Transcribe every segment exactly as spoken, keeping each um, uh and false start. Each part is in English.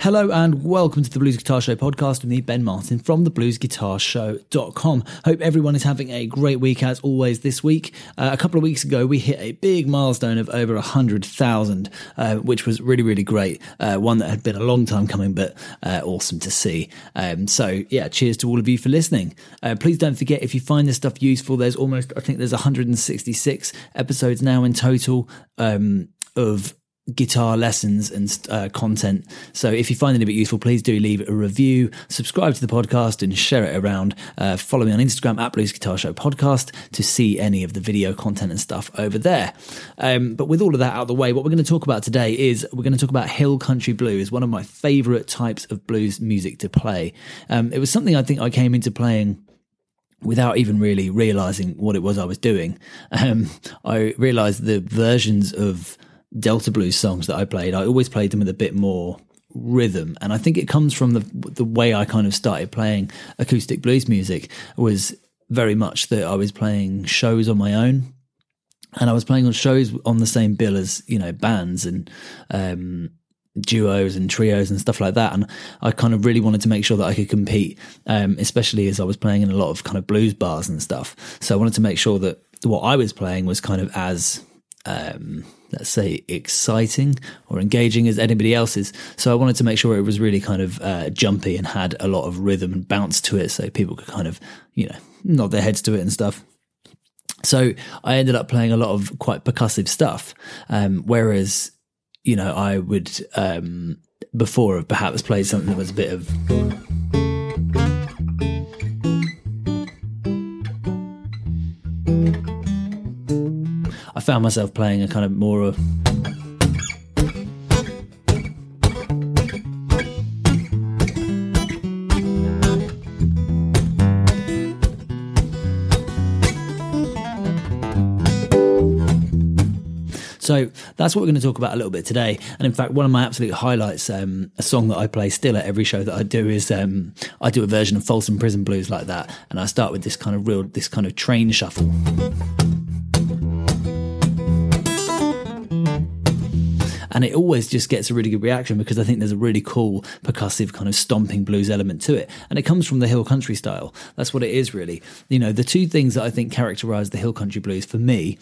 Hello and welcome to the Blues Guitar Show podcast with me, Ben Martin, from the blues guitar show dot com. Hope everyone is having a great week as always this week. Uh, a couple of weeks ago, we hit a big milestone of over one hundred thousand, uh, which was really, really great. Uh, one that had been a long time coming, but uh, awesome to see. Um, so, yeah, cheers to all of you for listening. Uh, please don't forget, if you find this stuff useful, there's almost, I think there's one hundred sixty-six episodes now in total um, of guitar lessons and uh, content. So if you find it a bit useful, please do leave a review, subscribe to the podcast and share it around. Uh, follow me on Instagram at Blues Guitar Show Podcast to see any of the video content and stuff over there. Um, but with all of that out of the way, what we're going to talk about today is we're going to talk about hill country blues, one of my favorite types of blues music to play. Um, it was something I think I came into playing without even really realizing what it was I was doing. Um, I realized the versions of Delta blues songs that I played, I always played them with a bit more rhythm, and I think it comes from the the way I kind of started playing acoustic blues music. Was very much that I was playing shows on my own, and I was playing on shows on the same bill as, you know, bands and um duos and trios and stuff like that, and I kind of really wanted to make sure that I could compete, um especially as I was playing in a lot of kind of blues bars and stuff. So I wanted to make sure that what I was playing was kind of as um let's say exciting or engaging as anybody else's. So I wanted to make sure it was really kind of uh, jumpy and had a lot of rhythm and bounce to it, so people could kind of, you know, nod their heads to it and stuff. So I ended up playing a lot of quite percussive stuff, um, whereas, you know, I would um, before have perhaps played something that was a bit of I found myself playing a kind of more of So that's what we're going to talk about a little bit today. And in fact, one of my absolute highlights, um, a song that I play still at every show that I do is um, I do a version of Folsom Prison Blues like that. And I start with this kind of real, this kind of train shuffle. And it always just gets a really good reaction because I think there's a really cool percussive kind of stomping blues element to it. And it comes from the hill country style. That's what it is, really. You know, the two things that I think characterize the hill country blues for me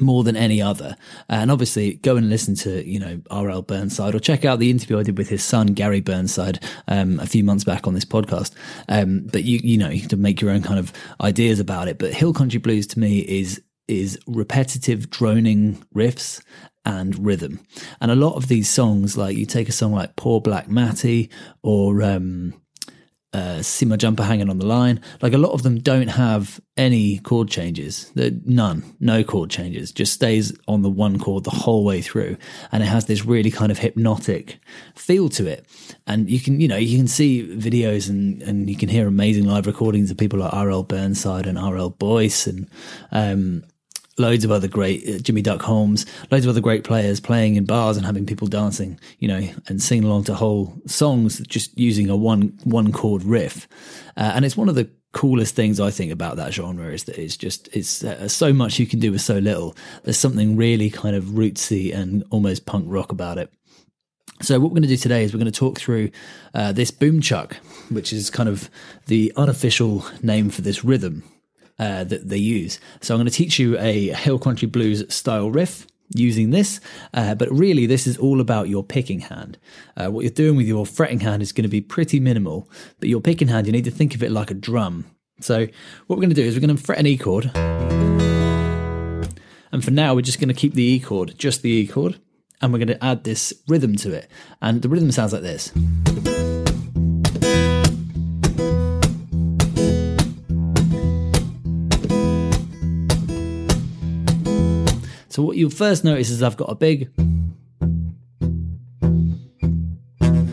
more than any other. And obviously go and listen to, you know, R L Burnside, or check out the interview I did with his son, Gary Burnside, um, a few months back on this podcast. Um, but, you you know, you can make your own kind of ideas about it. But hill country blues to me is is repetitive droning riffs and rhythm. And a lot of these songs, like you take a song like Poor Black Matty or um, uh, See My Jumper Hanging on the Line, like a lot of them don't have any chord changes. None, no chord changes, just stays on the one chord the whole way through. And it has this really kind of hypnotic feel to it. And you can, you know, you can see videos and, and you can hear amazing live recordings of people like R L Burnside and R L Boyce and, um, loads of other great uh, Jimmy Duck Holmes, loads of other great players playing in bars and having people dancing, you know, and singing along to whole songs just using a one one chord riff. Uh, and it's one of the coolest things I think about that genre is that it's just it's uh, so much you can do with so little. There's something really kind of rootsy and almost punk rock about it. So what we're going to do today is we're going to talk through uh, this boom chuck, which is kind of the unofficial name for this rhythm Uh, that they use. So I'm going to teach you a hill country blues style riff using this, uh, but really this is all about your picking hand. Uh, what you're doing with your fretting hand is going to be pretty minimal, but your picking hand, you need to think of it like a drum. So what we're going to do is we're going to fret an E chord, and for now we're just going to keep the E chord, just the E chord, and we're going to add this rhythm to it. And the rhythm sounds like this. So what you'll first notice is I've got a big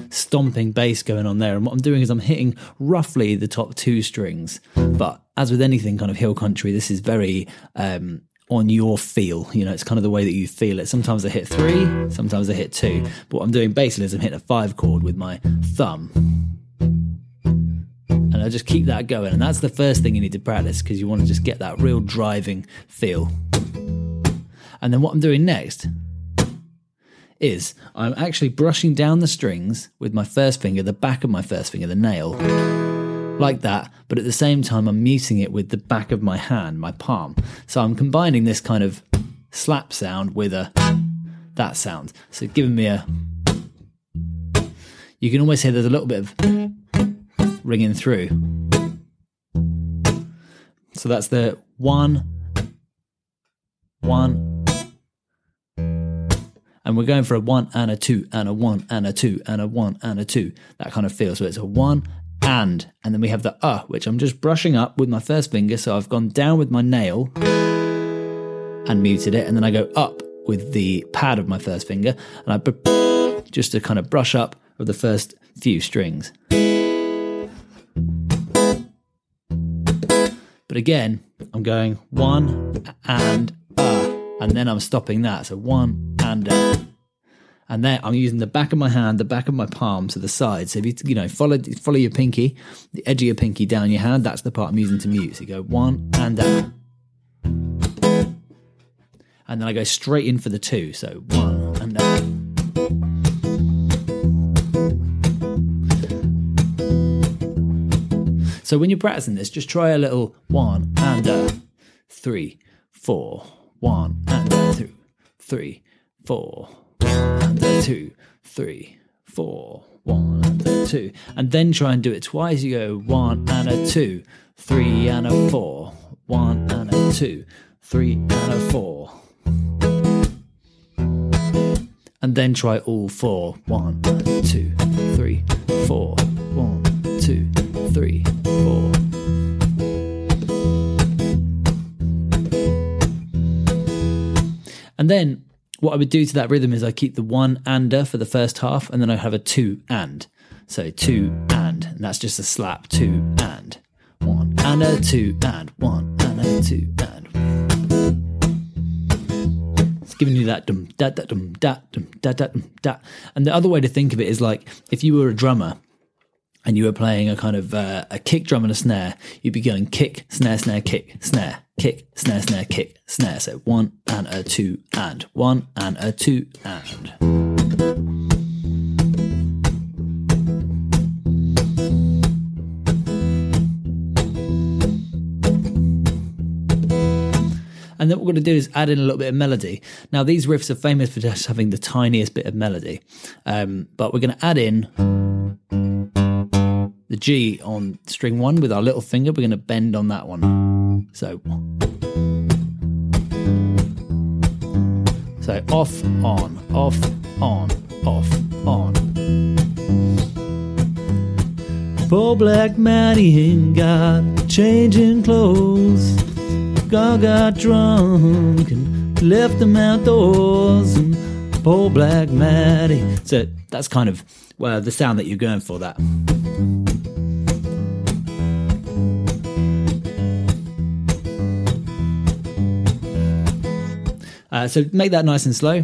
stomping bass going on there. And what I'm doing is I'm hitting roughly the top two strings. But as with anything kind of hill country, this is very um, on your feel. You know, it's kind of the way that you feel it. Sometimes I hit three, sometimes I hit two. But what I'm doing basically is I'm hitting a five chord with my thumb. And I just keep that going. And that's the first thing you need to practice because you want to just get that real driving feel. And then what I'm doing next is I'm actually brushing down the strings with my first finger, the back of my first finger, the nail, like that, but at the same time I'm muting it with the back of my hand, my palm. So I'm combining this kind of slap sound with a that sound. So giving me a... You can almost hear there's a little bit of ringing through. So that's the one, one, and we're going for a one and a two and a one and a two and a one and a two. That kind of feel. So it's a one and, and then we have the uh, which I'm just brushing up with my first finger. So I've gone down with my nail and muted it. And then I go up with the pad of my first finger. And I b- just to kind of brush up of the first few strings. But again, I'm going one and uh, and then I'm stopping that. So one and uh, and then I'm using the back of my hand, the back of my palm to the side. So if you you know follow follow your pinky, the edge of your pinky down your hand, that's the part I'm using to mute. So you go one and uh, and then I go straight in for the two. So one and uh. So when you're practicing this, just try a little one and uh, three, four. One and a two, three, four, one and a two, three, four, one and a two. And then try and do it twice. You go one and a two, three and a four, one and a two, three and a four. And then try all four. One, two, three, four, one, two, three, four. And then what I would do to that rhythm is I keep the one and for the first half, and then I have a two and. So two and, and that's just a slap, two and. One and a two and, one and a two and. It's giving you that dum da da dum da dum da da dum da. And the other way to think of it is like if you were a drummer and you were playing a kind of uh, a kick drum and a snare, you'd be going kick, snare, snare, kick, snare. Kick, snare, snare, kick, snare. So one and a two and, one and a two and. And then what we're going to do is add in a little bit of melody. Now these riffs are famous for just having the tiniest bit of melody. Um, but we're going to add in the G on string one with our little finger. We're going to bend on that one. So, so off, on, off, on, off, on. Poor black man, he ain't got changing clothes. God got drunk and left them outdoors. And poor black Matty. So that's kind of well the sound that you're going for. That. Uh, so make that nice and slow.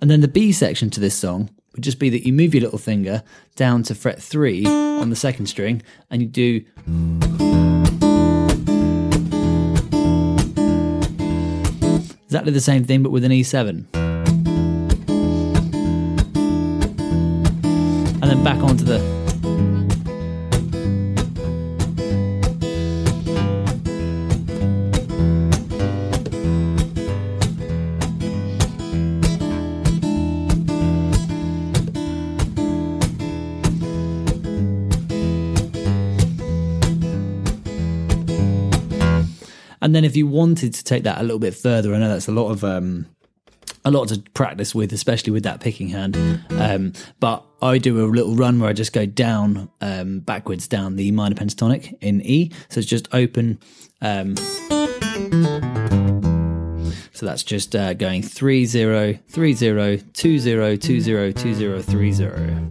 And then the B section to this song would just be that you move your little finger down to fret three on the second string and you do... exactly the same thing but with an E seven. And then back onto the... And then if you wanted to take that a little bit further, I know that's a lot of... Um, a lot to practice with, especially with that picking hand. Um, but I do a little run where I just go down, um, backwards down the minor pentatonic in E. So it's just open. Um, so that's just uh, going three zero three zero two zero two zero two zero three zero.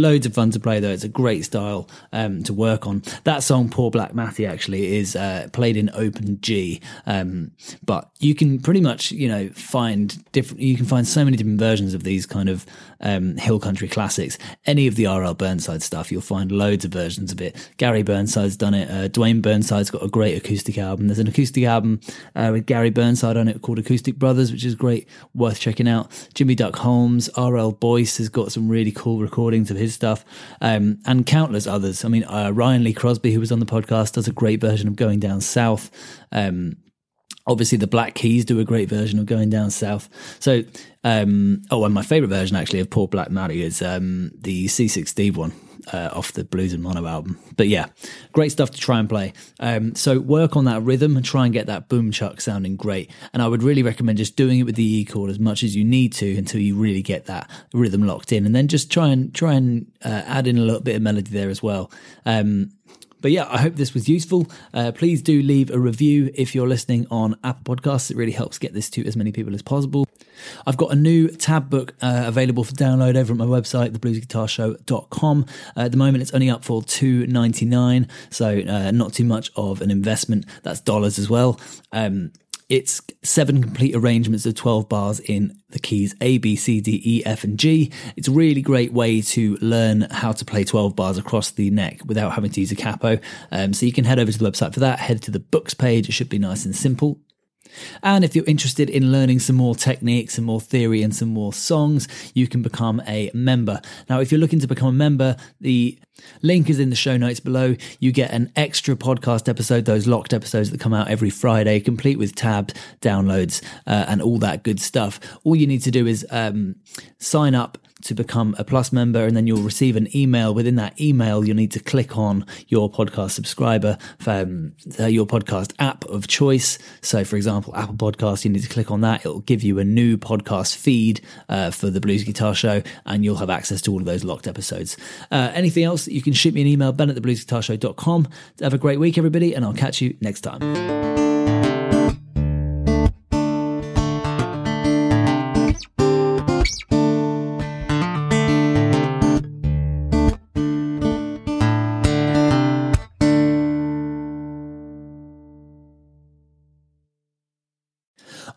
Loads of fun to play, though. It's a great style um, to work on. That song, Poor Black Matty, actually is uh, played in open G, um, but you can pretty much, you know, find different. You can find so many different versions of these kind of um, hill country classics. Any of the R L. Burnside stuff, you'll find loads of versions of it. Gary Burnside's done it. Uh, Dwayne Burnside's got a great acoustic album. There's an acoustic album uh, with Gary Burnside on it called Acoustic Brothers, which is great, worth checking out. Jimmy Duck Holmes, R L. Boyce has got some really cool recordings of his stuff, um, and countless others. I mean, uh, Ryan Lee Crosby, who was on the podcast, does a great version of Going Down South. Um, obviously, the Black Keys do a great version of Going Down South. So, um, oh, and my favourite version, actually, of Poor Black Matty is um, the C six Steve one. Uh, off the Blues and Mono album. But yeah, great stuff to try and play. Um, so work on that rhythm and try and get that boom chuck sounding great. And I would really recommend just doing it with the E chord as much as you need to until you really get that rhythm locked in. And then just try and try and uh, add in a little bit of melody there as well. Um, But yeah, I hope this was useful. Uh, please do leave a review if you're listening on Apple Podcasts. It really helps get this to as many people as possible. I've got a new tab book uh, available for download over at my website, the blues guitar show dot com. Uh, at the moment, it's only up for two dollars and ninety-nine cents, so uh, not too much of an investment. That's dollars as well. Um, it's seven complete arrangements of twelve bars in the keys A, B, C, D, E, F, and G. It's a really great way to learn how to play twelve bars across the neck without having to use a capo. Um, so you can head over to the website for that, head to the books page. It should be nice and simple. And if you're interested in learning some more techniques, some more theory and some more songs, you can become a member. Now, if you're looking to become a member, the link is in the show notes below. You get an extra podcast episode, those locked episodes that come out every Friday, complete with tabbed downloads uh, and all that good stuff. All you need to do is um, sign up to become a Plus member, and then you'll receive an email. Within that email, you'll need to click on your podcast subscriber, um, your podcast app of choice. So, for example, Apple Podcasts, you need to click on that. It'll give you a new podcast feed uh, for the Blues Guitar Show, and you'll have access to all of those locked episodes. Uh, anything else, you can shoot me an email, ben at the blues guitar show dot com. Have a great week, everybody, and I'll catch you next time.